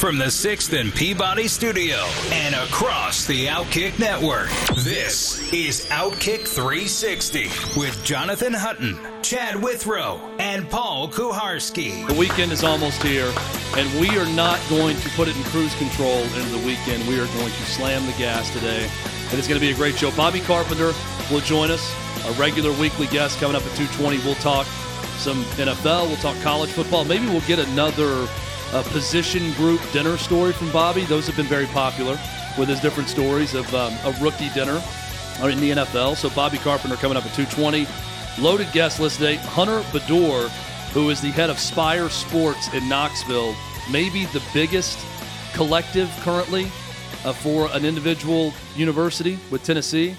from the 6th and Peabody Studio and across the Outkick Network, this is Outkick 360 with Jonathan Hutton, Chad Withrow, and Paul Kuharski. The weekend is almost here, and we are not going to put it in cruise control into the weekend. We are going to slam the gas today, and it's going to be a great show. Bobby Carpenter will join us, a regular weekly guest coming up at 2:20. We'll talk some NFL. We'll talk college football. Maybe we'll get another position group dinner story from Bobby. Those have been very popular with his different stories of a rookie dinner in the NFL. So Bobby Carpenter coming up at 2:20. Loaded guest list today, Hunter Bedore, who is the head of Spire Sports in Knoxville. Maybe the biggest collective currently for an individual university with Tennessee.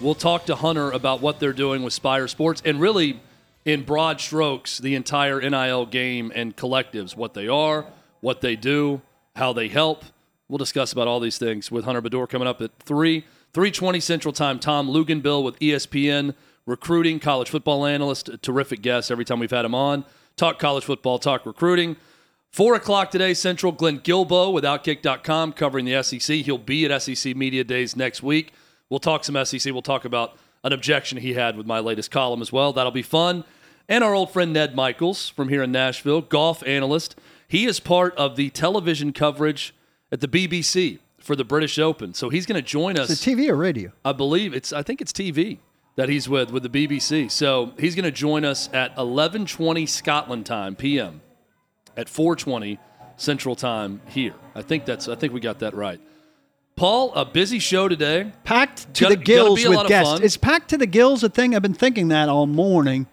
We'll talk to Hunter about what they're doing with Spire Sports and really, in broad strokes, the entire NIL game and collectives, what they are, what they do, how they help. We'll discuss about all these things with Hunter Bedore coming up at 3:20 Central Time. Tom Luganbill with ESPN, recruiting, college football analyst, a terrific guest every time we've had him on. Talk college football, talk recruiting. 4 o'clock today Central, Glenn Gilbo with Outkick.com covering the SEC. He'll be at SEC Media Days next week. We'll talk some SEC. We'll talk about an objection he had with my latest column as well. That'll be fun. And our old friend Ned Michaels from here in Nashville, golf analyst. He is part of the television coverage at the BBC for the British Open. So he's going to join us. Is it TV or radio? I think it's TV that he's with the BBC. So he's going to join us at 11:20 Scotland time, p.m., at 4:20 Central time here. I think we got that right. Paul, a busy show today. Packed to the gills with guests. Is packed to the gills a thing? I've been thinking that all morning,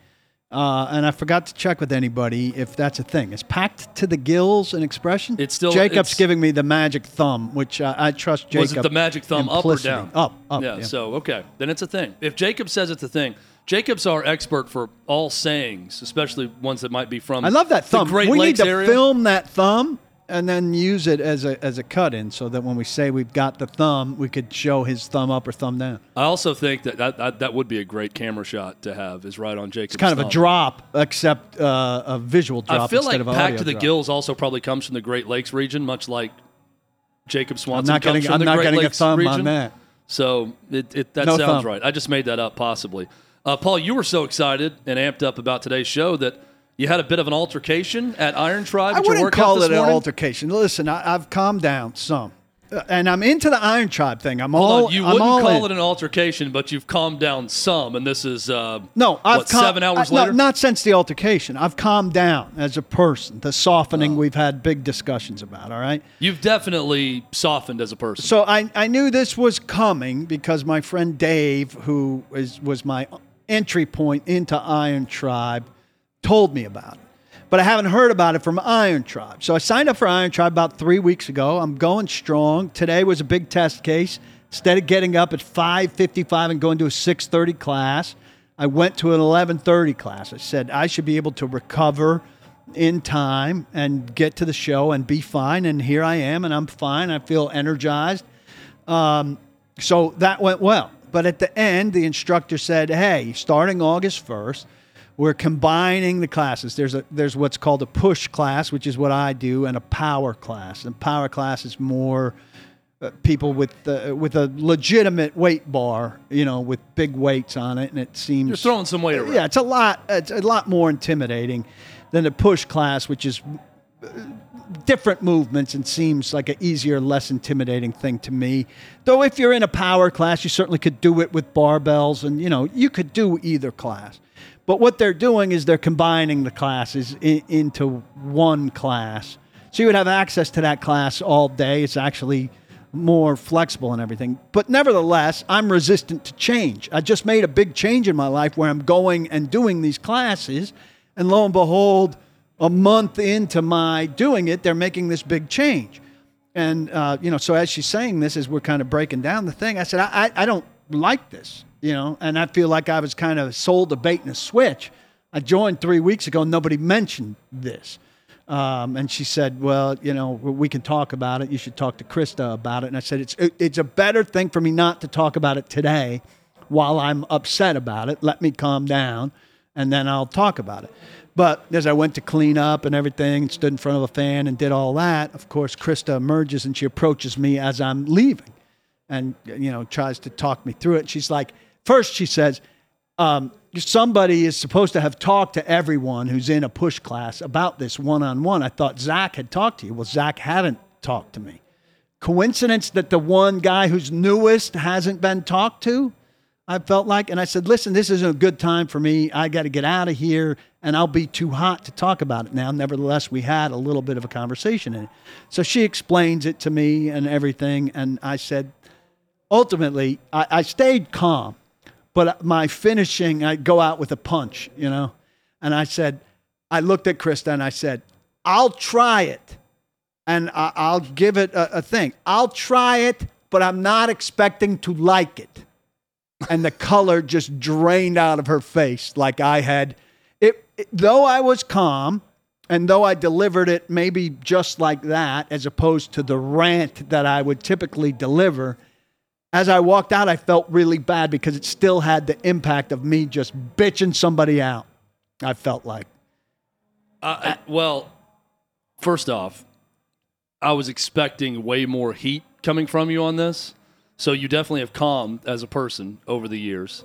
and I forgot to check with anybody if that's a thing. Is packed to the gills an expression? It's still. Jacob's giving me the magic thumb, which I trust Jacob. Was it the magic thumb implicitly. Up or down? Up. Yeah, so, okay. Then it's a thing. If Jacob says it's a thing. Jacob's our expert for all sayings, especially ones that might be from I love that thumb. The Great we Lakes need to area. Film that thumb. And then use it as a cut-in so that when we say we've got the thumb, we could show his thumb up or thumb down. I also think that would be a great camera shot to have is right on Jacob's thumb. It's kind of a drop, except a visual drop instead of an audio drop. I feel like Pack to the Gills also probably comes from the Great Lakes region, much like Jacob Swanson comes from the Great Lakes region. I'm not getting a thumb on that. So that sounds right. I just made that up possibly. Paul, you were so excited and amped up about today's show that you had a bit of an altercation at Iron Tribe. I wouldn't call it an altercation. Listen, I've calmed down some, and I'm into the Iron Tribe thing. You wouldn't call it an altercation, but you've calmed down some, and this is what, 7 hours later? No, not since the altercation. I've calmed down as a person. The softening we've had big discussions about. All right, you've definitely softened as a person. So I knew this was coming because my friend Dave, who was my entry point into Iron Tribe, told me about it, but I haven't heard about it from Iron Tribe. So I signed up for Iron Tribe about 3 weeks ago. I'm going strong. Today was a big test case. Instead of getting up at 5:55 and going to a 6:30 class, I went to an 11:30 class. I said I should be able to recover in time and get to the show and be fine. And here I am, and I'm fine. I feel energized. So that went well. But at the end, the instructor said, hey, starting August 1st, we're combining the classes. There's what's called a push class, which is what I do, and a power class. And power class is more people with a legitimate weight bar, you know, with big weights on it, and it seems you're throwing some weight around. Yeah, it's a lot more intimidating than the push class, which is different movements and seems like an easier, less intimidating thing to me. Though if you're in a power class, you certainly could do it with barbells, and you know, you could do either class. But what they're doing is they're combining the classes into one class. So you would have access to that class all day. It's actually more flexible and everything. But nevertheless, I'm resistant to change. I just made a big change in my life where I'm going and doing these classes. And lo and behold, a month into my doing it, they're making this big change. And, you know, so as she's saying this, as we're kind of breaking down the thing, I said, I don't like this, you know, and I feel like I was kind of sold a bait and a switch. I joined 3 weeks ago. Nobody mentioned this. And she said, well, you know, we can talk about it. You should talk to Krista about it. And I said, it's a better thing for me not to talk about it today while I'm upset about it. Let me calm down, and then I'll talk about it. But as I went to clean up and everything, stood in front of a fan and did all that, of course, Krista emerges and she approaches me as I'm leaving and, you know, tries to talk me through it. She's like, first she says, somebody is supposed to have talked to everyone who's in a push class about this one-on-one. I thought Zach had talked to you. Well, Zach hadn't talked to me. Coincidence that the one guy who's newest hasn't been talked to? I felt like, and I said, listen, this isn't a good time for me. I got to get out of here, and I'll be too hot to talk about it now. Nevertheless, we had a little bit of a conversation in it. So she explains it to me and everything, and I said, ultimately, I stayed calm. But my finishing, I go out with a punch, you know. And I said, I looked at Krista and I said, I'll try it. And I'll give it a thing. I'll try it, but I'm not expecting to like it. And the color just drained out of her face like I had. It though I was calm and though I delivered it maybe just like that, as opposed to the rant that I would typically deliver, as I walked out, I felt really bad because it still had the impact of me just bitching somebody out, I felt like. Well, first off, I was expecting way more heat coming from you on this. So you definitely have calmed as a person over the years.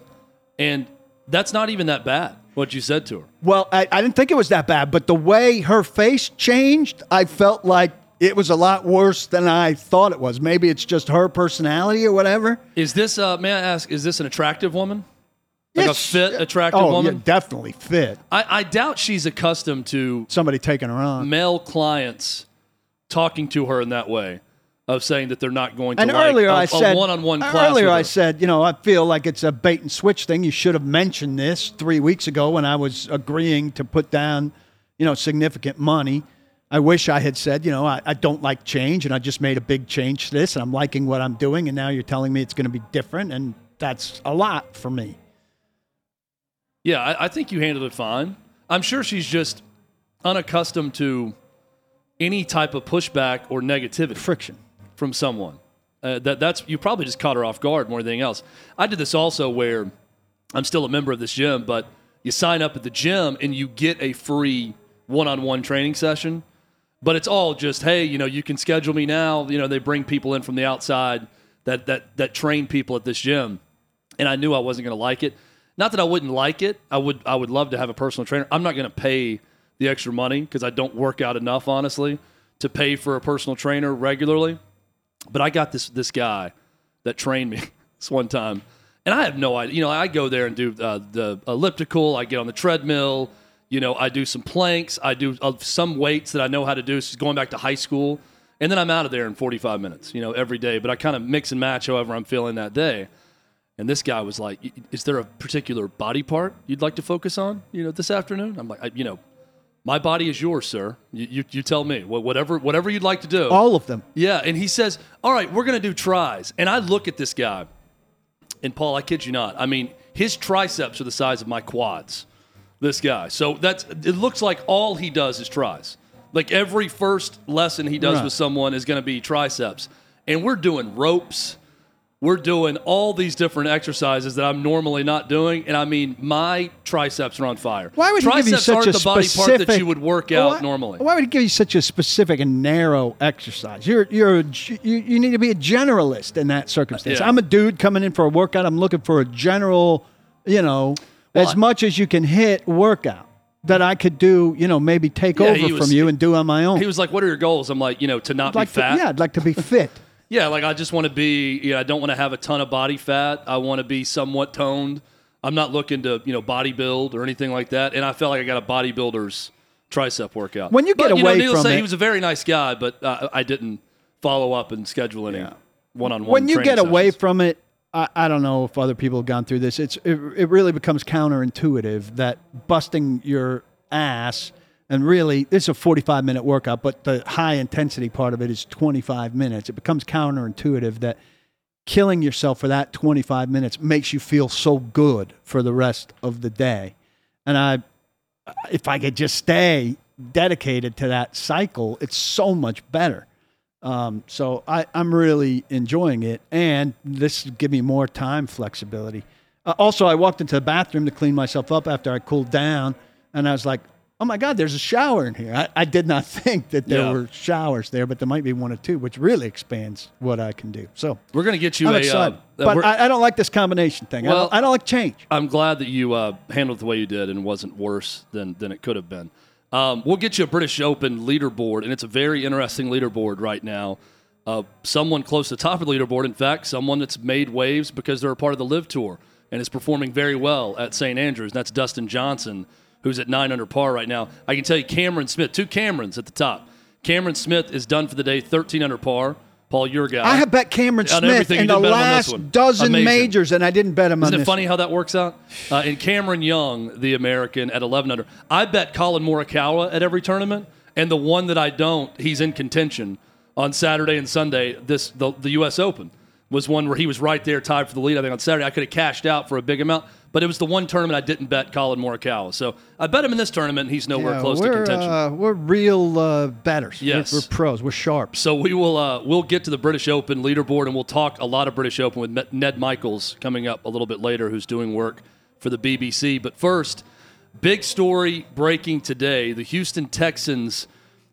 And that's not even that bad, what you said to her. Well, I didn't think it was that bad, but the way her face changed, I felt like it was a lot worse than I thought it was. Maybe it's just her personality or whatever. Is this, may I ask, is this an attractive woman? Like yes. A fit, attractive woman? Oh, yeah, definitely fit. I doubt she's accustomed to somebody taking her on. Male clients talking to her in that way of saying that they're not going to and like earlier I said, one-on-one class. Earlier I said, you know, I feel like it's a bait and switch thing. You should have mentioned this 3 weeks ago when I was agreeing to put down, you know, significant money. I wish I had said, you know, I don't like change, and I just made a big change to this, and I'm liking what I'm doing, and now you're telling me it's going to be different, and that's a lot for me. Yeah, I think you handled it fine. I'm sure she's just unaccustomed to any type of pushback or negativity. Friction. From someone. That's you probably just caught her off guard more than anything else. I did this also where I'm still a member of this gym, but you sign up at the gym, and you get a free one-on-one training session. But it's all just, hey, you know, you can schedule me now. You know, they bring people in from the outside that train people at this gym. And I knew I wasn't going to like it. Not that I wouldn't like it. I would love to have a personal trainer. I'm not going to pay the extra money because I don't work out enough, honestly, to pay for a personal trainer regularly. But I got this guy that trained me this one time. And I have no idea. You know, I go there and do the elliptical. I get on the treadmill. You know, I do some planks. I do some weights that I know how to do. This is going back to high school. And then I'm out of there in 45 minutes, you know, every day. But I kind of mix and match however I'm feeling that day. And this guy was like, is there a particular body part you'd like to focus on, you know, this afternoon? I'm like, you know, my body is yours, sir. You tell me. Whatever you'd like to do. All of them. Yeah. And he says, all right, we're going to do tries. And I look at this guy. And, Paul, I kid you not. I mean, his triceps are the size of my quads. This guy. So it looks like all he does is tries. Like every first lesson he does right with someone is going to be triceps. And we're doing ropes. We're doing all these different exercises that I'm normally not doing. And I mean, my triceps are on fire. Why would triceps he give you such aren't a the body specific, part that you would work out normally? Why would he give you such a specific and narrow exercise? You need to be a generalist in that circumstance. Yeah. I'm a dude coming in for a workout. I'm looking for a general, you know, as much as you can hit workout that I could do, you know, maybe take over from you and do on my own. He was like, what are your goals? I'm like, you know, to not be fat. Yeah, I'd like to be fit. Yeah, like I just want to be, you know, I don't want to have a ton of body fat. I want to be somewhat toned. I'm not looking to, you know, body build or anything like that. And I felt like I got a bodybuilder's tricep workout. When you get away from it. Needless to say, he was a very nice guy, but I didn't follow up and schedule any one-on-one when you get away from it, I don't know if other people have gone through this. It really becomes counterintuitive that busting your ass And really, it's a 45-minute workout, but the high-intensity part of it is 25 minutes. It becomes counterintuitive that killing yourself for that 25 minutes makes you feel so good for the rest of the day. And if I could just stay dedicated to that cycle, it's so much better. So I'm really enjoying it, and this give me more time flexibility. Also, I walked into the bathroom to clean myself up after I cooled down, and I was like, oh my God, there's a shower in here. I did not think that there were showers there, but there might be one or two, which really expands what I can do. So we're going to get you excited. But I don't like this combination thing. Well, I don't like change. I'm glad that you handled it the way you did and wasn't worse than it could have been. We'll get you a British Open leaderboard, and it's a very interesting leaderboard right now. Someone close to the top of the leaderboard, in fact, someone that's made waves because they're a part of the Live Tour and is performing very well at St. Andrews, and that's Dustin Johnson, who's at 9 under par right now. I can tell you Cameron Smith, two Camerons at the top. Cameron Smith is done for the day, 13 under par. Paul, your guy. I have bet Cameron Smith in the last dozen majors, and I didn't bet him on this. Isn't it funny how that works out? And Cameron Young, the American, at 11 under. I bet Colin Morikawa at every tournament, and the one that I don't, he's in contention on Saturday and Sunday. The U.S. Open was one where he was right there tied for the lead. I think on Saturday I could have cashed out for a big amount. But it was the one tournament I didn't bet Colin Morikawa. So I bet him in this tournament, and he's nowhere close to contention. We're real bettors. Yes. We're pros. We're sharp. So we will we'll get to the British Open leaderboard, and we'll talk a lot of British Open with Ned Michaels coming up a little bit later, who's doing work for the BBC. But first, big story breaking today. The Houston Texans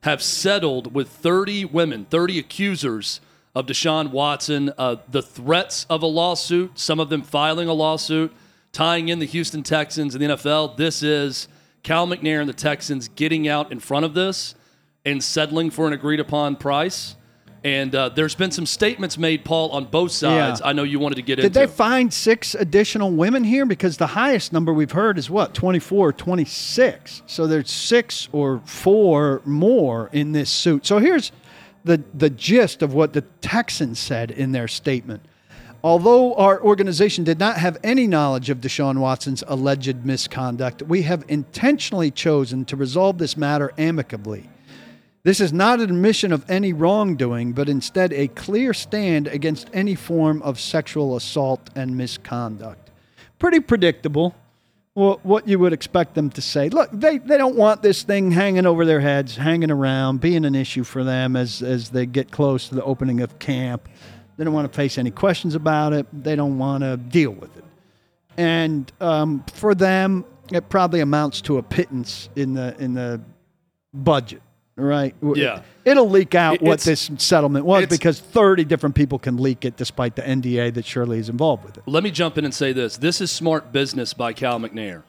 have settled with 30 women, 30 accusers of Deshaun Watson, the threats of a lawsuit, some of them filing a lawsuit, tying in the Houston Texans and the NFL. This is Cal McNair and the Texans getting out in front of this and settling for an agreed-upon price. And there's been some statements made, Paul, on both sides. Yeah. I know you wanted to get into. Did they find 6 additional women here? Because the highest number we've heard is, 24 or 26. So there's 6 or 4 more in this suit. So here's the gist of what the Texans said in their statement. Although our organization did not have any knowledge of Deshaun Watson's alleged misconduct, we have intentionally chosen to resolve this matter amicably. This is not an admission of any wrongdoing, but instead a clear stand against any form of sexual assault and misconduct. Pretty predictable. Well, what you would expect them to say. Look, they don't want this thing hanging over their heads, hanging around, being an issue for them as they get close to the opening of camp. They don't want to face any questions about it. They don't want to deal with it. And for them, it probably amounts to a pittance in the budget, right? Yeah. It'll leak out what this settlement was because 30 different people can leak it despite the NDA that Shirley is involved with it. Let me jump in and say this. This is smart business by Cal McNair.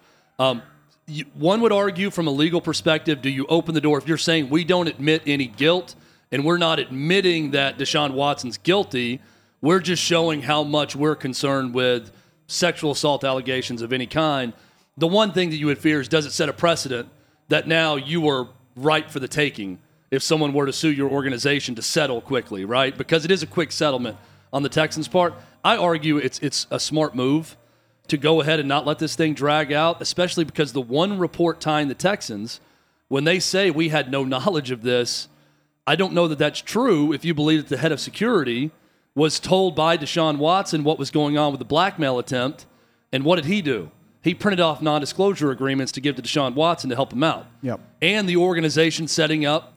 One would argue from a legal perspective, do you open the door if you're saying we don't admit any guilt? And we're not admitting that Deshaun Watson's guilty. We're just showing how much we're concerned with sexual assault allegations of any kind. The one thing that you would fear is, does it set a precedent that now you are ripe for the taking if someone were to sue your organization to settle quickly, right? Because it is a quick settlement on the Texans' part. I argue it's a smart move to go ahead and not let this thing drag out, especially because the one report tying the Texans, when they say we had no knowledge of this, I don't know that that's true if you believe that the head of security was told by Deshaun Watson what was going on with the blackmail attempt, and what did he do? He printed off non-disclosure agreements to give to Deshaun Watson to help him out. Yep. And the organization setting up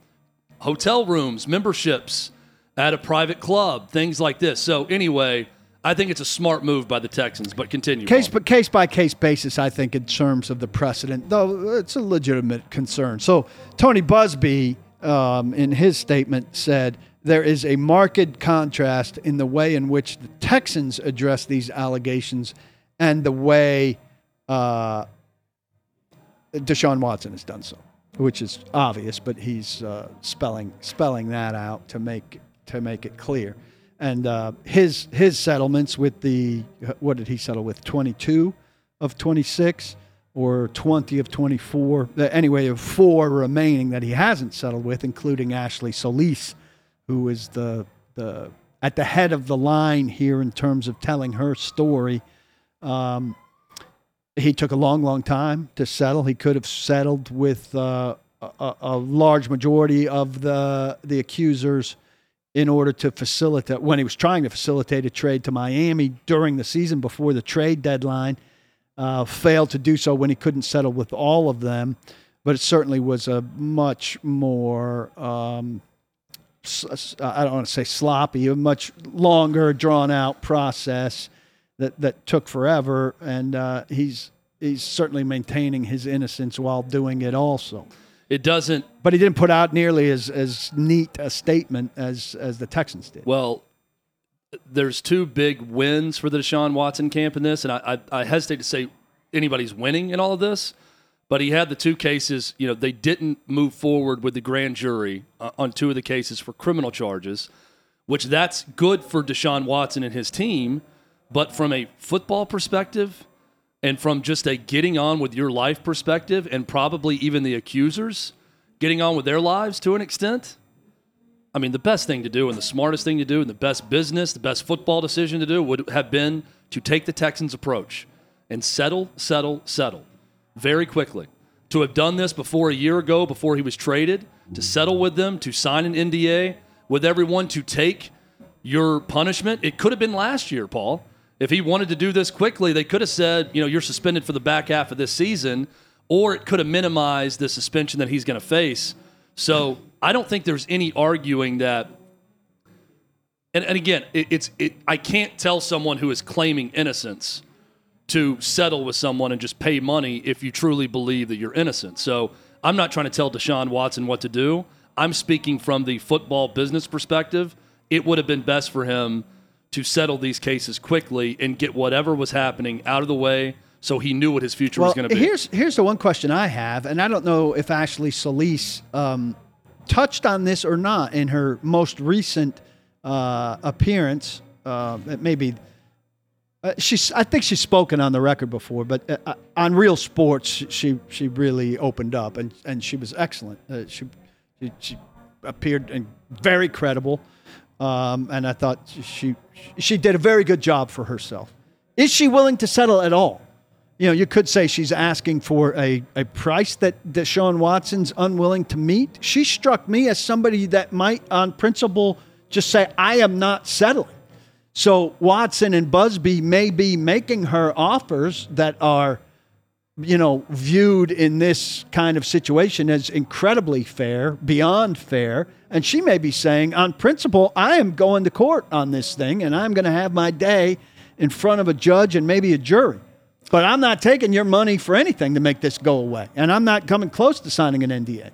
hotel rooms, memberships at a private club, things like this. So anyway, I think it's a smart move by the Texans, but continue. Case-by-case basis, I think, in terms of the precedent, though it's a legitimate concern. So Tony Busby, in his statement, said there is a marked contrast in the way in which the Texans address these allegations and the way Deshaun Watson has done so, which is obvious, but he's spelling that out to make it clear. And his settlements with the what did he settle with? 22 of 26. Or 20 of 24, anyway, of 4 remaining that he hasn't settled with, including Ashley Solis, who is the at the head of the line here in terms of telling her story. He took a long time to settle. He could have settled with a large majority of the accusers in order to facilitate, when he was trying to facilitate a trade to Miami during the season before the trade deadline, failed to do so when he couldn't settle with all of them. But it certainly was a much more, I don't want to say sloppy, a much longer, drawn-out process that took forever. And he's certainly maintaining his innocence while doing it also. It doesn't... But he didn't put out nearly as neat a statement as the Texans did. Well, there's two big wins for the Deshaun Watson camp in this, and I hesitate to say anybody's winning in all of this. But he had the two cases, you know, they didn't move forward with the grand jury on two of the cases for criminal charges, which that's good for Deshaun Watson and his team. But from a football perspective and from just a getting on with your life perspective, and probably even the accusers getting on with their lives to an extent, I mean, the best thing to do and the smartest thing to do and the best business, the best football decision to do would have been to take the Texans' approach and settle. Very quickly. To have done this before a year ago, before he was traded, to settle with them, to sign an NDA with everyone, to take your punishment. It could have been last year, Paul. If he wanted to do this quickly, they could have said, you know, you're suspended for the back half of this season, or it could have minimized the suspension that he's going to face. So I don't think there's any arguing that. And again, I can't tell someone who is claiming innocence to settle with someone and just pay money if you truly believe that you're innocent. So I'm not trying to tell Deshaun Watson what to do. I'm speaking from the football business perspective. It would have been best for him to settle these cases quickly and get whatever was happening out of the way so he knew what his future was going to be. Here's the one question I have, and I don't know if Ashley Solis touched on this or not in her most recent appearance. It may be... I think she's spoken on the record before, but on Real Sports, she really opened up, and she was excellent. She appeared and very credible, and I thought she did a very good job for herself. Is she willing to settle at all? You know, you could say she's asking for a price that Deshaun Watson's unwilling to meet. She struck me as somebody that might, on principle, just say, I am not settling. So Watson and Busby may be making her offers that are, you know, viewed in this kind of situation as incredibly fair, beyond fair. And she may be saying, on principle, I am going to court on this thing, and I'm going to have my day in front of a judge and maybe a jury. But I'm not taking your money for anything to make this go away. And I'm not coming close to signing an NDA.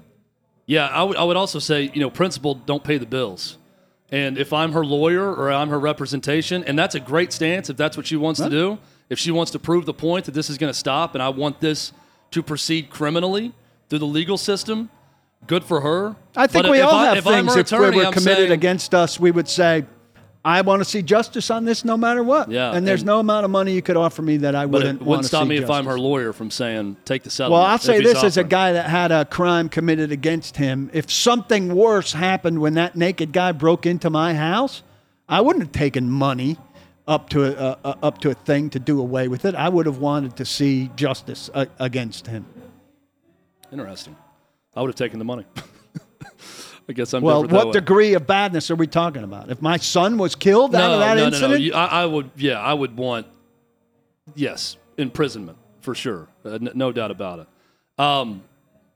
Yeah, I would also say, you know, principle, don't pay the bills. And if I'm her lawyer or I'm her representation, and that's a great stance if that's what she wants to do, if she wants to prove the point that this is going to stop and I want this to proceed criminally through the legal system, good for her. I think we all have things if we were committed against us, we would say, I want to see justice on this no matter what. Yeah, and there's no amount of money you could offer me that I wouldn't want to see. It wouldn't stop me if I'm her lawyer from saying, take the settlement. Well, I'll say this as a guy that had a crime committed against him. If something worse happened when that naked guy broke into my house, I wouldn't have taken money up to a thing to do away with it. I would have wanted to see justice against him. Interesting. I would have taken the money. I guess I'm well, what degree of badness are we talking about? If my son was killed out of that incident? No. I would want imprisonment for sure. No doubt about it.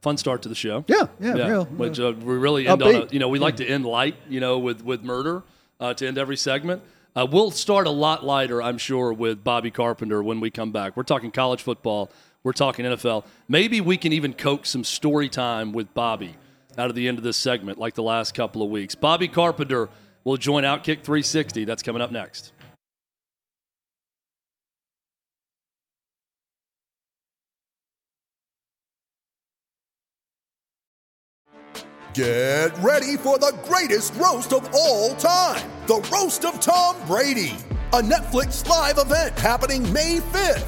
Fun start to the show. Yeah. Real. Which we really end upbeat. We like to end light, with murder to end every segment. We'll start a lot lighter, I'm sure, with Bobby Carpenter when we come back. We're talking college football. We're talking NFL. Maybe we can even coax some story time with Bobby out of the end of this segment, like the last couple of weeks. Bobby Carpenter will join Outkick 360. That's coming up next. Get ready for the greatest roast of all time, the Roast of Tom Brady, a Netflix live event happening May 5th.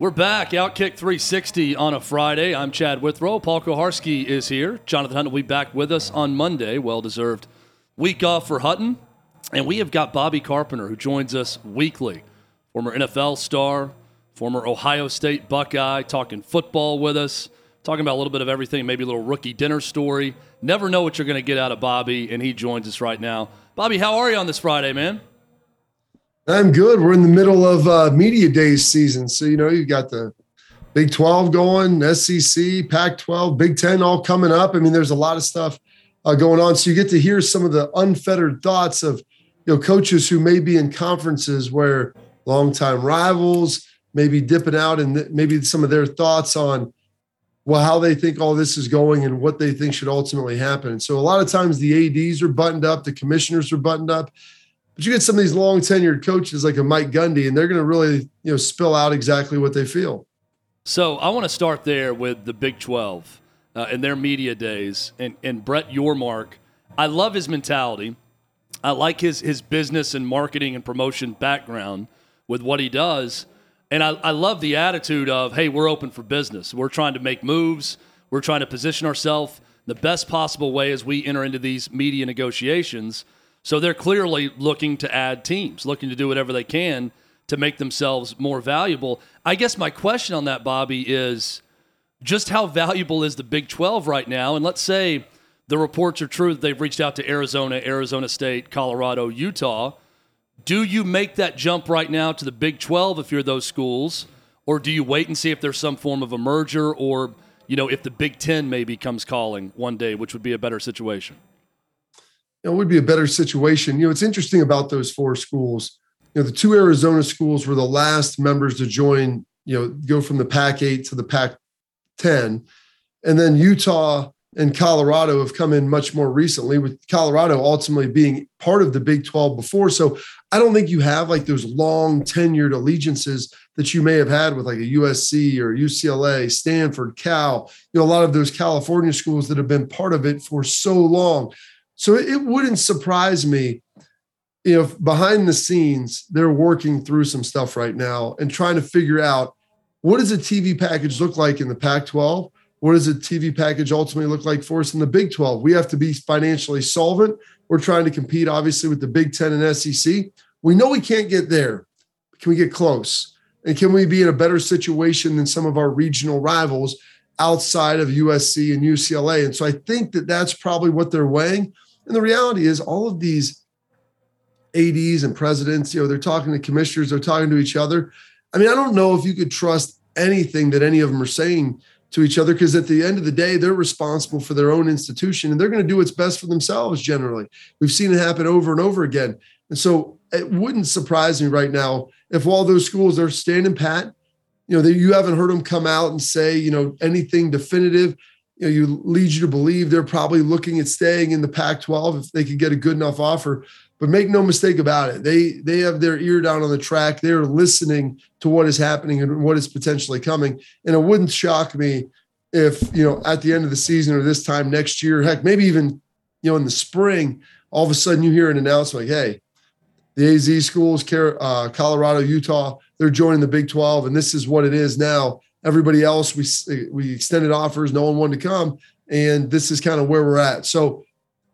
We're back, Outkick 360 on a Friday. I'm Chad Withrow. Paul Koharski is here. Jonathan Hutton will be back with us on Monday. Well-deserved week off for Hutton. And we have got Bobby Carpenter, who joins us weekly. Former NFL star, former Ohio State Buckeye, talking football with us, talking about a little bit of everything, maybe a little rookie dinner story. Never know what you're going to get out of Bobby, and he joins us right now. Bobby, how are you on this Friday, man? I'm good. We're in the middle of media days season. So, you know, you've got the Big 12 going, SEC, Pac-12, Big Ten all coming up. I mean, there's a lot of stuff going on. So you get to hear some of the unfettered thoughts of, you know, coaches who may be in conferences where longtime rivals may be dipping out, and maybe some of their thoughts on, well, how they think all this is going and what they think should ultimately happen. So a lot of times the ADs are buttoned up, the commissioners are buttoned up. But you get some of these long-tenured coaches like a Mike Gundy, and they're going to really, you know, spill out exactly what they feel. So I want to start there with the Big 12 and their media days and Brett Yormark. I love his mentality. I like his business and marketing and promotion background with what he does. And I love the attitude of, hey, we're open for business. We're trying to make moves. We're trying to position ourselves the best possible way as we enter into these media negotiations. So they're clearly looking to add teams, looking to do whatever they can to make themselves more valuable. I guess my question on that, Bobby, is just how valuable is the Big 12 right now? And let's say the reports are true that they've reached out to Arizona, Arizona State, Colorado, Utah. Do you make that jump right now to the Big 12 if you're those schools, or do you wait and see if there's some form of a merger, or, you know, if the Big Ten maybe comes calling one day, which would be a better situation? It would be a better situation. You know, it's interesting about those four schools. You know, the two Arizona schools were the last members to join, you know, go from the Pac-8 to the Pac-10. And then Utah and Colorado have come in much more recently, with Colorado ultimately being part of the Big 12 before. So I don't think you have like those long tenured allegiances that you may have had with like a USC or UCLA, Stanford, Cal, you know, a lot of those California schools that have been part of it for so long. So it wouldn't surprise me if behind the scenes, they're working through some stuff right now and trying to figure out, what does a TV package look like in the Pac-12? What does a TV package ultimately look like for us in the Big 12? We have to be financially solvent. We're trying to compete, obviously, with the Big Ten and SEC. We know we can't get there. Can we get close? And can we be in a better situation than some of our regional rivals outside of USC and UCLA? And so I think that that's probably what they're weighing. And the reality is all of these ADs and presidents, you know, they're talking to commissioners, they're talking to each other. I mean, I don't know if you could trust anything that any of them are saying to each other, because at the end of the day, they're responsible for their own institution and they're going to do what's best for themselves generally. We've seen it happen over and over again. And so it wouldn't surprise me right now if all those schools are standing pat. You know, that you haven't heard them come out and say, you know, anything definitive. You know, you lead you to believe they're probably looking at staying in the Pac-12 if they could get a good enough offer. But make no mistake about it, they have their ear down on the track. They're listening to what is happening and what is potentially coming. And it wouldn't shock me if, you know, at the end of the season or this time next year, heck, maybe even, you know, in the spring, all of a sudden you hear an announcement like, hey, the AZ schools, Colorado, Utah, they're joining the Big 12, and this is what it is now. Everybody else, we extended offers, no one wanted to come, and this is kind of where we're at. So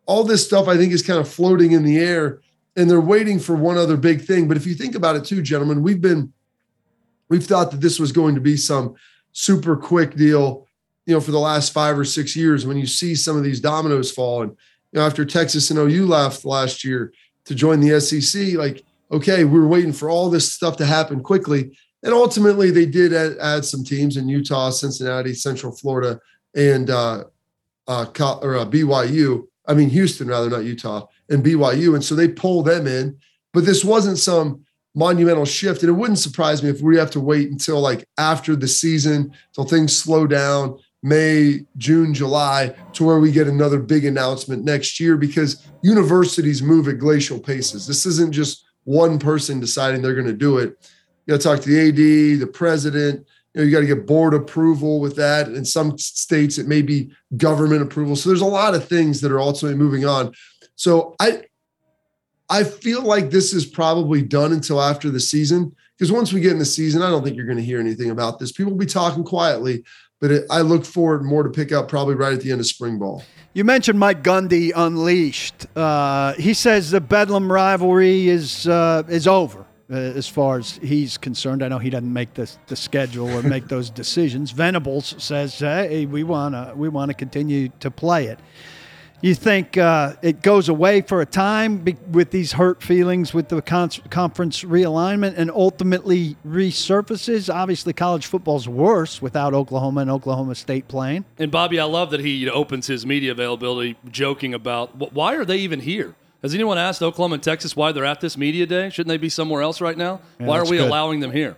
all this stuff, I think, is kind of floating in the air, and they're waiting for one other big thing. But if you think about it too, gentlemen, we've thought that this was going to be some super quick deal, you know, for the last 5 or 6 years when you see some of these dominoes fall. And, you know, after Texas and OU left last year to join the SEC, like, okay, we were waiting for all this stuff to happen quickly. And ultimately they did add some teams in Utah, Cincinnati, Central Florida, and BYU. I mean, Houston, rather, not Utah, and BYU. And so they pull them in, but this wasn't some monumental shift. And it wouldn't surprise me if we have to wait until like after the season, till things slow down, May, June, July, to where we get another big announcement next year, because universities move at glacial paces. This isn't just one person deciding they're going to do it. You got to talk to the AD, the president. You know, you got to get board approval with that. In some states, it may be government approval. So there's a lot of things that are ultimately moving on. So I feel like this is probably done until after the season. because once we get in the season, I don't think you're going to hear anything about this. People will be talking quietly, but I look forward more to pick up probably right at the end of spring ball. You mentioned Mike Gundy unleashed. He says the Bedlam rivalry is over as far as he's concerned. I know he doesn't make the schedule or make those decisions. Venables says, hey, we want to continue to play it. You think it goes away for a time with these hurt feelings with the conference realignment and ultimately resurfaces? Obviously, college football's worse without Oklahoma and Oklahoma State playing. And, Bobby, I love that he opens his media availability joking about why are they even here? Has anyone asked Oklahoma and Texas why they're at this media day? Shouldn't they be somewhere else right now? Yeah, why are we allowing them here?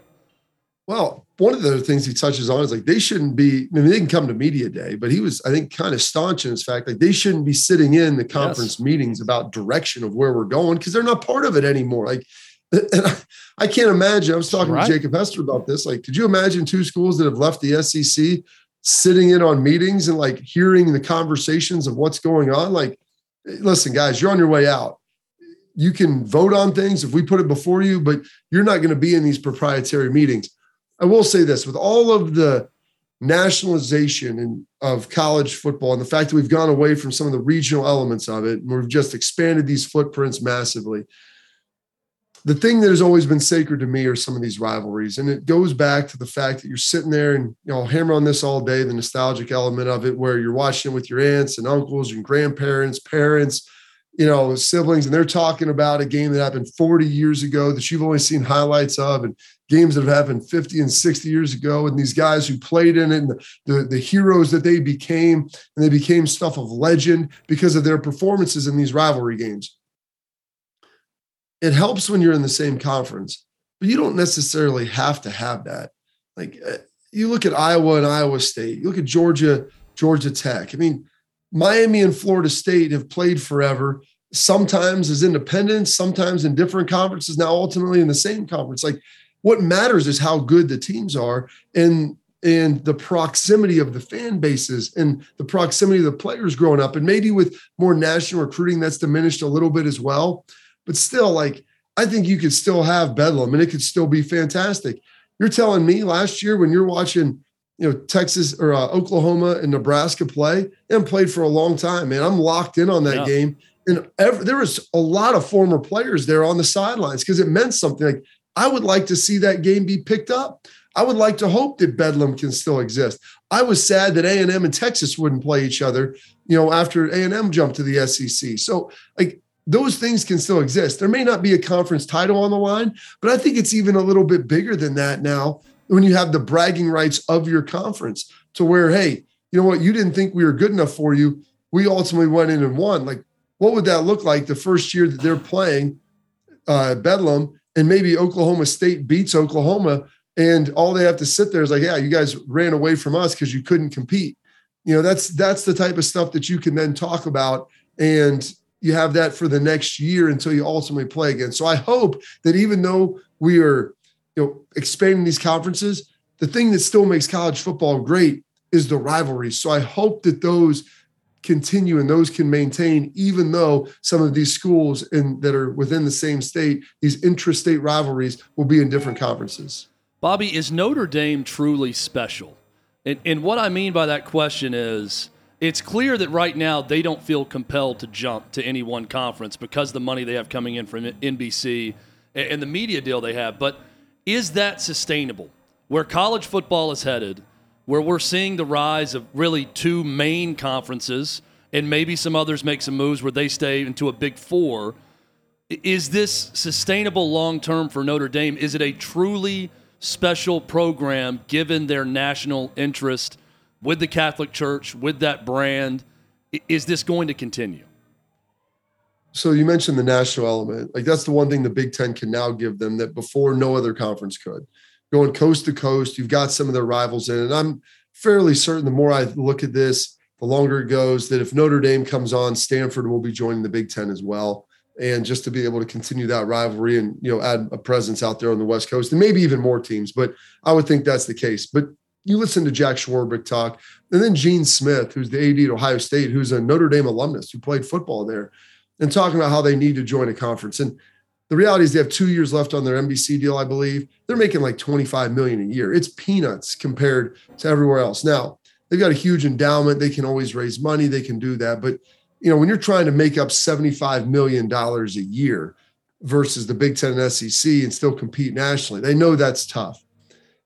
Well, one of the things he touches on is like they shouldn't be, I mean, they didn't come to media day, but he was, I think, kind of staunch in his fact, like they shouldn't be sitting in the conference meetings about direction of where we're going because they're not part of it anymore. Like, and I can't imagine. I was talking to Jacob Hester about this. Like, could you imagine two schools that have left the SEC sitting in on meetings and like hearing the conversations of what's going on? Like, listen, guys, you're on your way out. You can vote on things if we put it before you, but you're not going to be in these proprietary meetings. I will say this, with all of the nationalization of college football and the fact that we've gone away from some of the regional elements of it, and we've just expanded these footprints massively, the thing that has always been sacred to me are some of these rivalries. And it goes back to the fact that you're sitting there and, you know, I'll hammer on this all day, the nostalgic element of it, where you're watching it with your aunts and uncles and grandparents, parents, you know, siblings, and they're talking about a game that happened 40 years ago that you've only seen highlights of, and games that have happened 50 and 60 years ago, and these guys who played in it and the heroes that they became, and they became stuff of legend because of their performances in these rivalry games. It helps when you're in the same conference, but you don't necessarily have to have that. Like, you look at Iowa and Iowa State, you look at Georgia, Georgia Tech. I mean, Miami and Florida State have played forever, sometimes as independents, sometimes in different conferences, now ultimately in the same conference. Like, what matters is how good the teams are and the proximity of the fan bases and the proximity of the players growing up. And maybe with more national recruiting, that's diminished a little bit as well. But still, like, I think you could still have Bedlam and it could still be fantastic. You're telling me last year when you're watching, you know, Texas or Oklahoma and Nebraska play, and played for a long time, man. I'm locked in on that game. And there was a lot of former players there on the sidelines because it meant something. Like, I would like to see that game be picked up. I would like to hope that Bedlam can still exist. I was sad that A&M and Texas wouldn't play each other, you know, after A&M jumped to the SEC. So, like, those things can still exist. There may not be a conference title on the line, but I think it's even a little bit bigger than that now, when you have the bragging rights of your conference to where, hey, you know what? You didn't think we were good enough for you. We ultimately went in and won. Like, what would that look like the first year that they're playing Bedlam and maybe Oklahoma State beats Oklahoma and all they have to sit there is like, yeah, you guys ran away from us because you couldn't compete. You know, that's the type of stuff that you can then talk about, and you have that for the next year until you ultimately play again. So I hope that even though we are, you know, expanding these conferences, the thing that still makes college football great is the rivalries. So I hope that those continue and those can maintain, even though some of these schools that are within the same state, these intrastate rivalries will be in different conferences. Bobby, is Notre Dame truly special? And what I mean by that question is, it's clear that right now they don't feel compelled to jump to any one conference because the money they have coming in from NBC and the media deal they have. But is that sustainable? Where college football is headed, where we're seeing the rise of really two main conferences, and maybe some others make some moves where they stay into a Big Four, is this sustainable long-term for Notre Dame? Is it a truly special program given their national interest with the Catholic Church, with that brand? Is this going to continue? So you mentioned the national element. Like, that's the one thing the Big Ten can now give them that before no other conference could. Going coast to coast, you've got some of their rivals in. And I'm fairly certain the more I look at this, the longer it goes, that if Notre Dame comes on, Stanford will be joining the Big Ten as well. And just to be able to continue that rivalry and, you know, add a presence out there on the West Coast and maybe even more teams. But I would think that's the case. But you listen to Jack Schwarbrick talk. And then Gene Smith, who's the AD at Ohio State, who's a Notre Dame alumnus who played football there, and talking about how they need to join a conference. And The reality is they have 2 years left on their NBC deal, I believe. They're making like $25 million a year. It's peanuts compared to everywhere else. Now, they've got a huge endowment. They can always raise money. They can do that. But, you know, when you're trying to make up $75 million a year versus the Big Ten and SEC and still compete nationally, they know that's tough.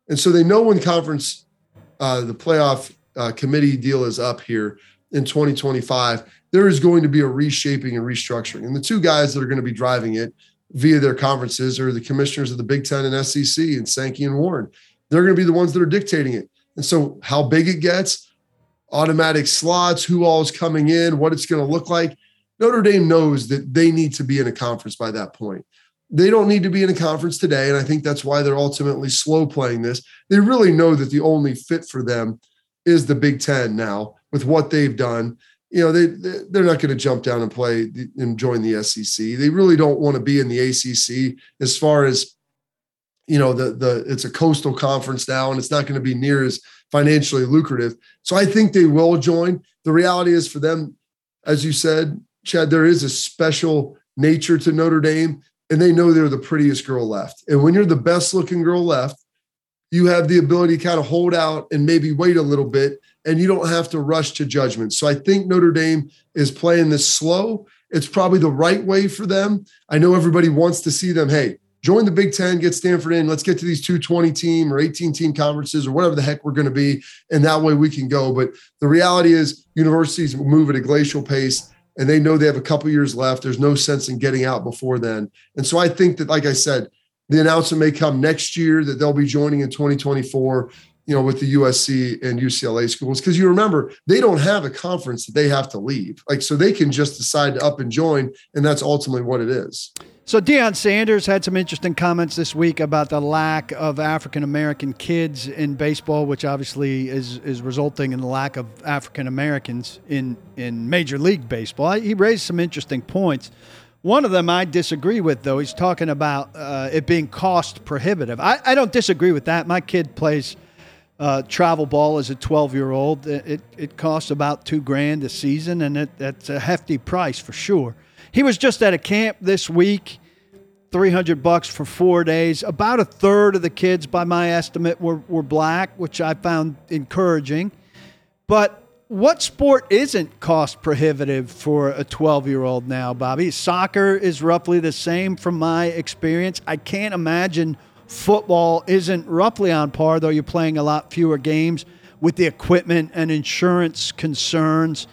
And so they know when conference, the playoff committee deal is up here in 2025, there is going to be a reshaping and restructuring. And the two guys that are going to be driving it via their conferences are the commissioners of the Big Ten and SEC and Sankey and Warren. They're going to be the ones that are dictating it. And so how big it gets, automatic slots, who all is coming in, what it's going to look like. Notre Dame knows that they need to be in a conference by that point. They don't need to be in a conference today. And I think that's why they're ultimately slow playing this. They really know that the only fit for them is the Big Ten now with what they've done. You know, they're not going to jump down and play and join the SEC. They really don't want to be in the ACC as far as, you know, it's a coastal conference now, and it's not going to be near as financially lucrative. So I think they will join. The reality is for them, as you said, Chad, there is a special nature to Notre Dame, and they know they're the prettiest girl left. And when you're the best looking girl left, you have the ability to kind of hold out and maybe wait a little bit, and you don't have to rush to judgment. So I think Notre Dame is playing this slow. It's probably the right way for them. I know everybody wants to see them, hey, join the Big Ten, get Stanford in, let's get to these 220 team or 18 team conferences or whatever the heck we're going to be, and that way we can go. But the reality is universities move at a glacial pace, and they know they have a couple years left. There's no sense in getting out before then. And so I think that, like I said, the announcement may come next year that they'll be joining in 2024, you know, with the USC and UCLA schools. Because you remember, they don't have a conference that they have to leave. Like, so they can just decide to up and join, and that's ultimately what it is. So Deion Sanders had some interesting comments this week about the lack of African-American kids in baseball, which obviously is resulting in the lack of African-Americans in Major League Baseball. He raised some interesting points. One of them I disagree with, though. He's talking about it being cost prohibitive. I don't disagree with that. My kid plays travel ball as a 12-year-old. It costs about $2,000 a season, and that's a hefty price for sure. He was just at a camp this week, $300 for 4 days. About a third of the kids, by my estimate, were black, which I found encouraging. But what sport isn't cost prohibitive for a 12-year-old now, Bobby? Soccer is roughly the same from my experience. I can't imagine football isn't roughly on par, though you're playing a lot fewer games with the equipment and insurance concerns.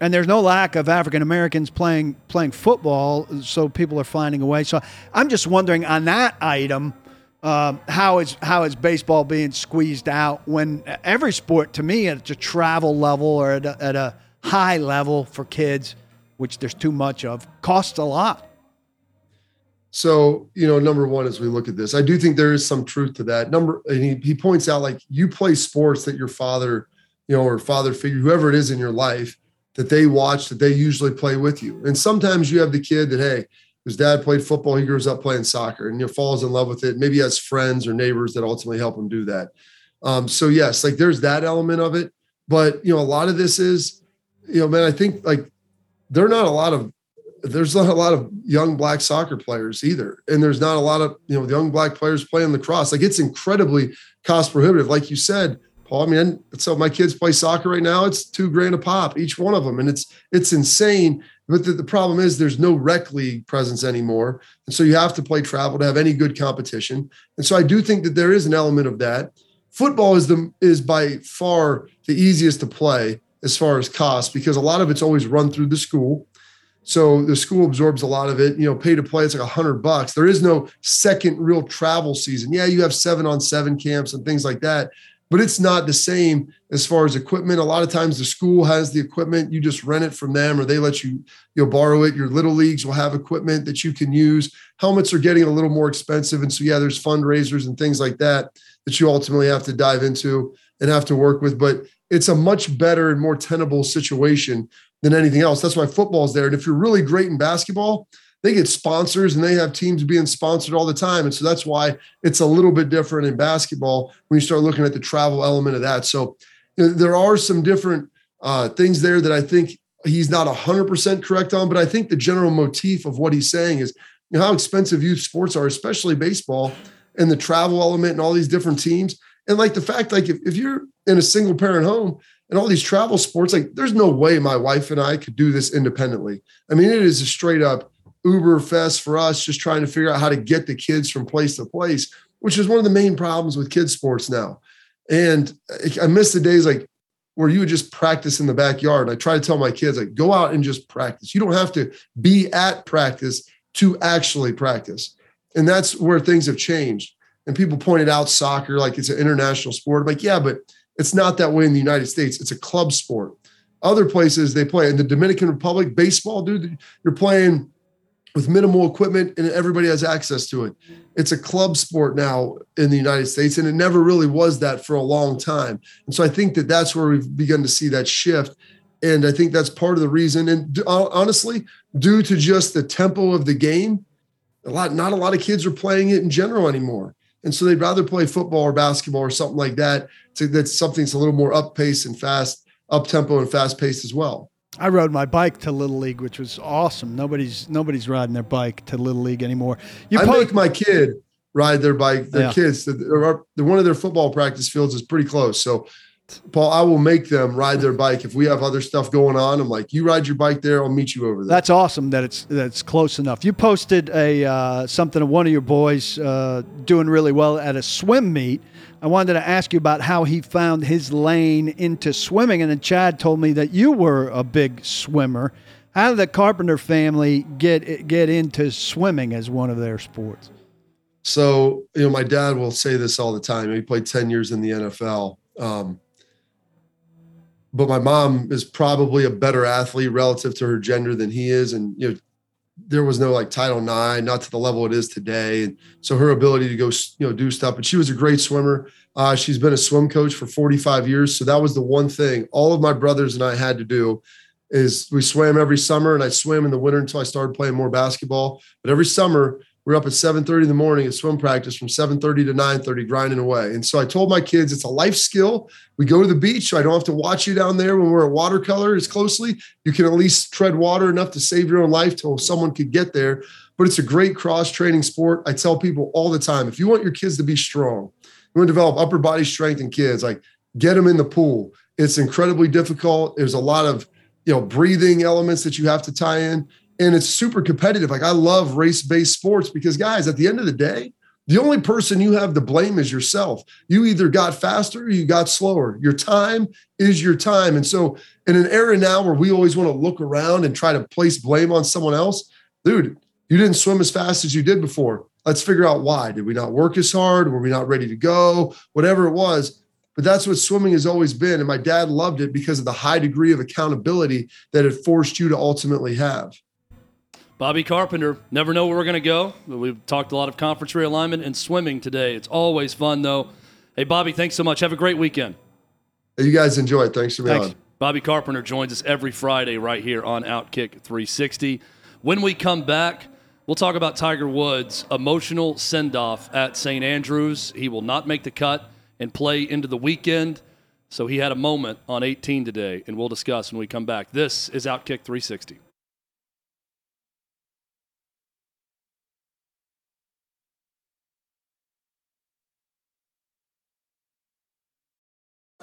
And there's no lack of African-Americans playing football, so people are finding a way. So I'm just wondering on that item, how is baseball being squeezed out when every sport, to me, at a travel level or at a high level for kids, which there's too much of, costs a lot? So, you know, number one, as we look at this, I do think there is some truth to that. And he points out, like, you play sports that your father, you know, or father figure, whoever it is in your life, that they watch, that they usually play with you. And sometimes you have the kid that, hey, his dad played football, he grows up playing soccer, and he falls in love with it. Maybe he has friends or neighbors that ultimately help him do that. So yes, like there's that element of it. But, you know, a lot of this is, you know, man, I think like there's not a lot of young black soccer players either. And there's not a lot of, you know, young black players playing lacrosse. Like, it's incredibly cost prohibitive. Like you said, Paul, I mean, so my kids play soccer right now. It's $2,000 a pop, each one of them. And it's insane. But the problem is there's no rec league presence anymore. And so you have to play travel to have any good competition. And so I do think that there is an element of that. Football is by far the easiest to play as far as cost, because a lot of it's always run through the school. So the school absorbs a lot of it, you know, pay to play. It's like $100. There is no second real travel season. Yeah, you have 7-on-7 camps and things like that, but it's not the same as far as equipment. A lot of times the school has the equipment. You just rent it from them, or they let you, you know, borrow it. Your little leagues will have equipment that you can use. Helmets are getting a little more expensive. And so, yeah, there's fundraisers and things like that that you ultimately have to dive into and have to work with. But it's a much better and more tenable situation than anything else. That's why football's there. And if you're really great in basketball, they get sponsors, and they have teams being sponsored all the time. And so that's why it's a little bit different in basketball when you start looking at the travel element of that. So, you know, there are some different things there that I think he's not 100% correct on, but I think the general motif of what he's saying is you know, how expensive youth sports are, especially baseball, and the travel element and all these different teams. And like the fact, like if you're in a single parent home and all these travel sports, like there's no way my wife and I could do this independently. I mean, it is a straight up Uber fest for us, just trying to figure out how to get the kids from place to place, which is one of the main problems with kids sports now. And I miss the days like where you would just practice in the backyard. I try to tell my kids, like, go out and just practice. You don't have to be at practice to actually practice. And that's where things have changed. And people pointed out soccer, like it's an international sport. I'm like, yeah, but it's not that way in the United States. It's a club sport. Other places they play. In the Dominican Republic, baseball, dude, you're playing with minimal equipment and everybody has access to it. It's a club sport now in the United States, and it never really was that for a long time. And so I think that that's where we've begun to see that shift. And I think that's part of the reason. And honestly, due to just the tempo of the game, not a lot of kids are playing it in general anymore. And so they'd rather play football or basketball or something like that. So that's something that's a little more up-tempo and fast-paced as well. I rode my bike to Little League, which was awesome. Nobody's riding their bike to Little League anymore. I make my kid ride their bike. Kids, one of their football practice fields is pretty close. So, Paul, I will make them ride their bike. If we have other stuff going on, I'm like, you ride your bike there. I'll meet you over there. That's awesome that it's close enough. You posted something of one of your boys doing really well at a swim meet. I wanted to ask you about how he found his lane into swimming. And then Chad told me that you were a big swimmer. How did the Carpenter family get into swimming as one of their sports? So, you know, my dad will say this all the time. He played 10 years in the NFL. But my mom is probably a better athlete relative to her gender than he is. And, you know, there was no like Title IX, not to the level it is today. And so her ability to go, you know, do stuff, but she was a great swimmer. She's been a swim coach for 45 years. So that was the one thing all of my brothers and I had to do is we swam every summer, and I swam in the winter until I started playing more basketball. But every summer we're up at 7:30 in the morning at swim practice from 7:30 to 9:30 grinding away. And so I told my kids, it's a life skill. We go to the beach. So I don't have to watch you down there when we're at watercolor as closely. You can at least tread water enough to save your own life till someone could get there. But it's a great cross training sport. I tell people all the time, if you want your kids to be strong, you want to develop upper body strength in kids, like get them in the pool. It's incredibly difficult. There's a lot of, you know, breathing elements that you have to tie in. And it's super competitive. Like I love race-based sports because, guys, at the end of the day, the only person you have to blame is yourself. You either got faster or you got slower. Your time is your time. And so in an era now where we always want to look around and try to place blame on someone else, dude, you didn't swim as fast as you did before. Let's figure out why. Did we not work as hard? Were we not ready to go? Whatever it was. But that's what swimming has always been. And my dad loved it because of the high degree of accountability that it forced you to ultimately have. Bobby Carpenter, never know where we're going to go. We've talked a lot of conference realignment and swimming today. It's always fun, though. Hey, Bobby, thanks so much. Have a great weekend. You guys enjoy it. Thanks for being on. Bobby Carpenter joins us every Friday right here on Outkick 360. When we come back, we'll talk about Tiger Woods' emotional send-off at St. Andrews. He will not make the cut and play into the weekend, so he had a moment on 18 today, and we'll discuss when we come back. This is Outkick 360.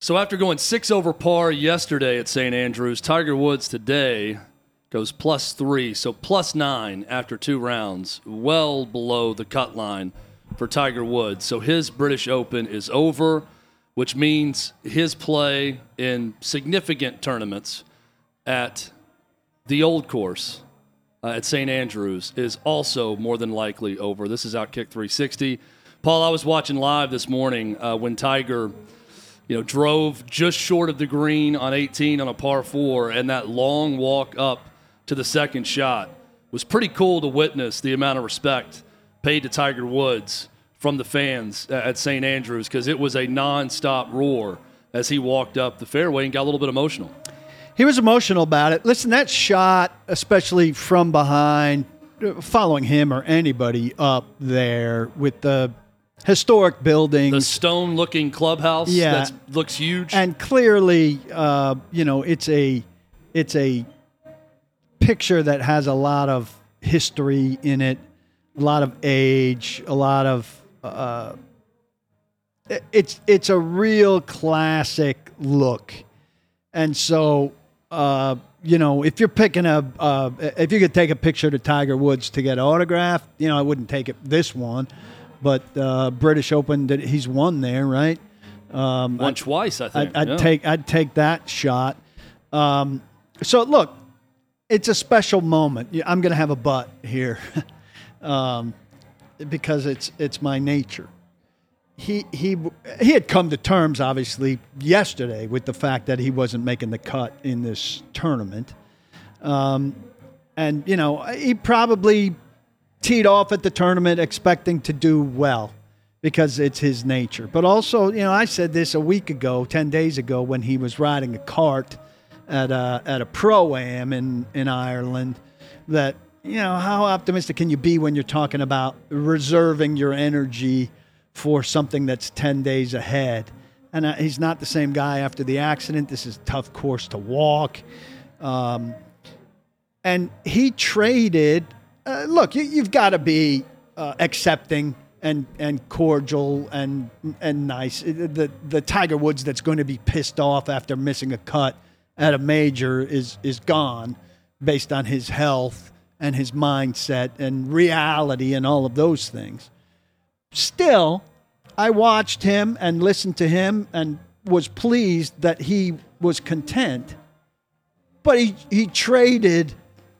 So after going 6 over par yesterday at St. Andrews, Tiger Woods today goes +3, so +9 after 2 rounds, well below the cut line for Tiger Woods. So his British Open is over, which means his play in significant tournaments at the Old Course at St. Andrews is also more than likely over. This is Outkick 360. Paul, I was watching live this morning when Tiger, drove just short of the green on 18 on a par 4, and that long walk up to the second shot was pretty cool to witness the amount of respect paid to Tiger Woods from the fans at St. Andrews, because it was a nonstop roar as he walked up the fairway and got a little bit emotional. He was emotional about it. Listen, that shot, especially from behind, following him or anybody up there with the historic building. The stone-looking clubhouse that looks huge. And clearly, it's a picture that has a lot of history in it, a lot of age, a lot of... It's a real classic look. And so... if you're picking if you could take a picture to Tiger Woods to get autographed, I wouldn't take it this one, but British Open, he's won there, right? Twice, I think. I'd take that shot. So look, it's a special moment. I'm going to have a butt here, because it's my nature. He had come to terms, obviously, yesterday with the fact that he wasn't making the cut in this tournament. He probably teed off at the tournament expecting to do well because it's his nature. But also, I said this a week ago, 10 days ago, when he was riding a cart at a Pro-Am in Ireland, that, how optimistic can you be when you're talking about reserving your energy for something that's 10 days ahead. And he's not the same guy after the accident. This is a tough course to walk. And he traded. Look, you've got to be accepting and cordial and nice. The Tiger Woods that's going to be pissed off after missing a cut at a major is gone based on his health and his mindset and reality and all of those things. Still, I watched him and listened to him and was pleased that he was content. But he traded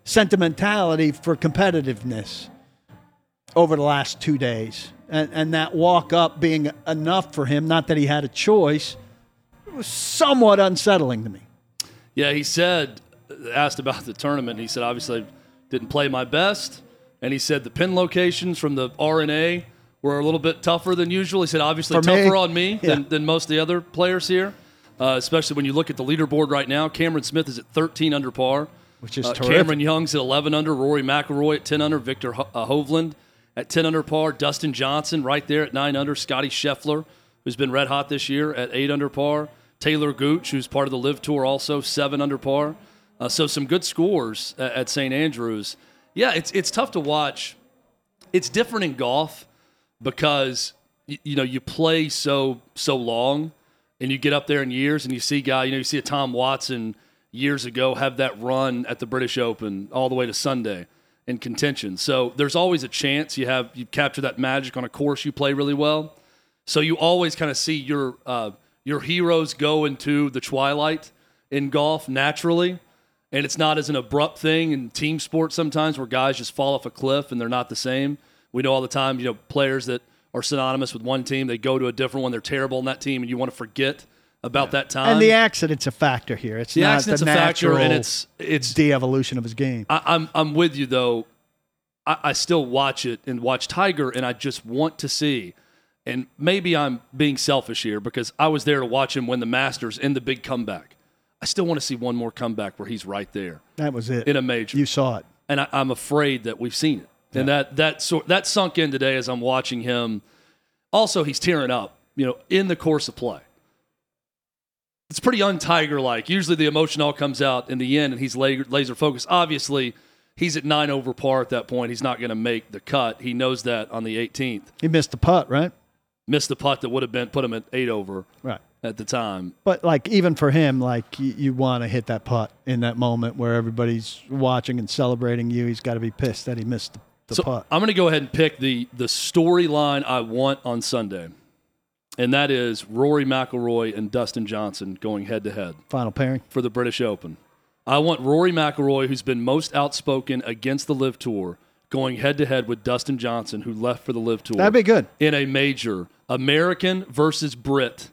sentimentality for competitiveness over the last 2 days. And that walk up being enough for him, not that he had a choice, was somewhat unsettling to me. Yeah, he said, asked about the tournament, he said, obviously, I didn't play my best. And he said the pin locations from the R&A were a little bit tougher than usual. He said, obviously, tougher on me than most of the other players here, especially when you look at the leaderboard right now. Cameron Smith is at 13 under par. Which is terrific. Cameron Young's at 11 under. Rory McIlroy at 10 under. Victor Hovland at 10 under par. Dustin Johnson right there at 9 under. Scotty Scheffler, who's been red hot this year, at 8 under par. Taylor Gooch, who's part of the LIV Tour, also 7 under par. So some good scores at St. Andrews. Yeah, it's tough to watch. It's different in golf, because you play so long, and you get up there in years, and you see you see a Tom Watson years ago have that run at the British Open all the way to Sunday in contention. So there's always a chance you capture that magic on a course you play really well. So you always kind of see your heroes go into the twilight in golf naturally, and it's not as an abrupt thing in team sports sometimes where guys just fall off a cliff and they're not the same. We know all the time, players that are synonymous with one team, they go to a different one, they're terrible in that team, and you want to forget about that time. And the accident's a factor here. It's not the natural de-evolution of his game. I'm with you, though. I still watch it and watch Tiger, and I just want to see, and maybe I'm being selfish here because I was there to watch him win the Masters in the big comeback. I still want to see one more comeback where he's right there. That was it. In a major. You saw it. And I'm afraid that we've seen it. And that sunk in today as I'm watching him. Also, he's tearing up, in the course of play. It's pretty un-Tiger-like. Usually the emotion all comes out in the end, and he's laser-focused. Obviously, he's at 9 over par at that point. He's not going to make the cut. He knows that on the 18th. He missed the putt, right? Missed the putt that would have put him at 8 over right at the time. But, even for him, you want to hit that putt in that moment where everybody's watching and celebrating you. He's got to be pissed that he missed the putt. I'm going to go ahead and pick the storyline I want on Sunday, and that is Rory McIlroy and Dustin Johnson going head-to-head. Final pairing. For the British Open. I want Rory McIlroy, who's been most outspoken against the LIV Tour, going head-to-head with Dustin Johnson, who left for the LIV Tour. That'd be good. In a major. American versus Brit.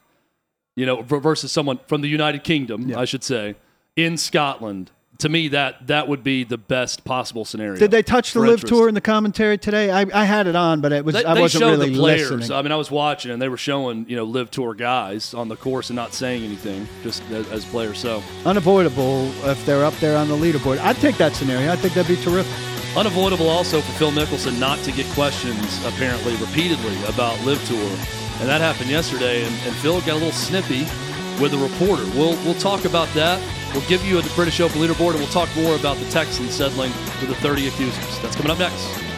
You know, versus someone from the United Kingdom, I should say, in Scotland. To me, that would be the best possible scenario. Did they touch the LIV Tour in the commentary today? I had it on, but it was I wasn't really the players. Listening. I mean, I was watching, and they were showing LIV Tour guys on the course and not saying anything, just as players. So unavoidable if they're up there on the leaderboard. I'd take that scenario. I think that'd be terrific. Unavoidable also for Phil Mickelson not to get questions apparently repeatedly about LIV Tour, and that happened yesterday. And Phil got a little snippy with a reporter. We'll talk about that. We'll give you the British Open leaderboard, and we'll talk more about the Texans settling for the 30th users. That's coming up next.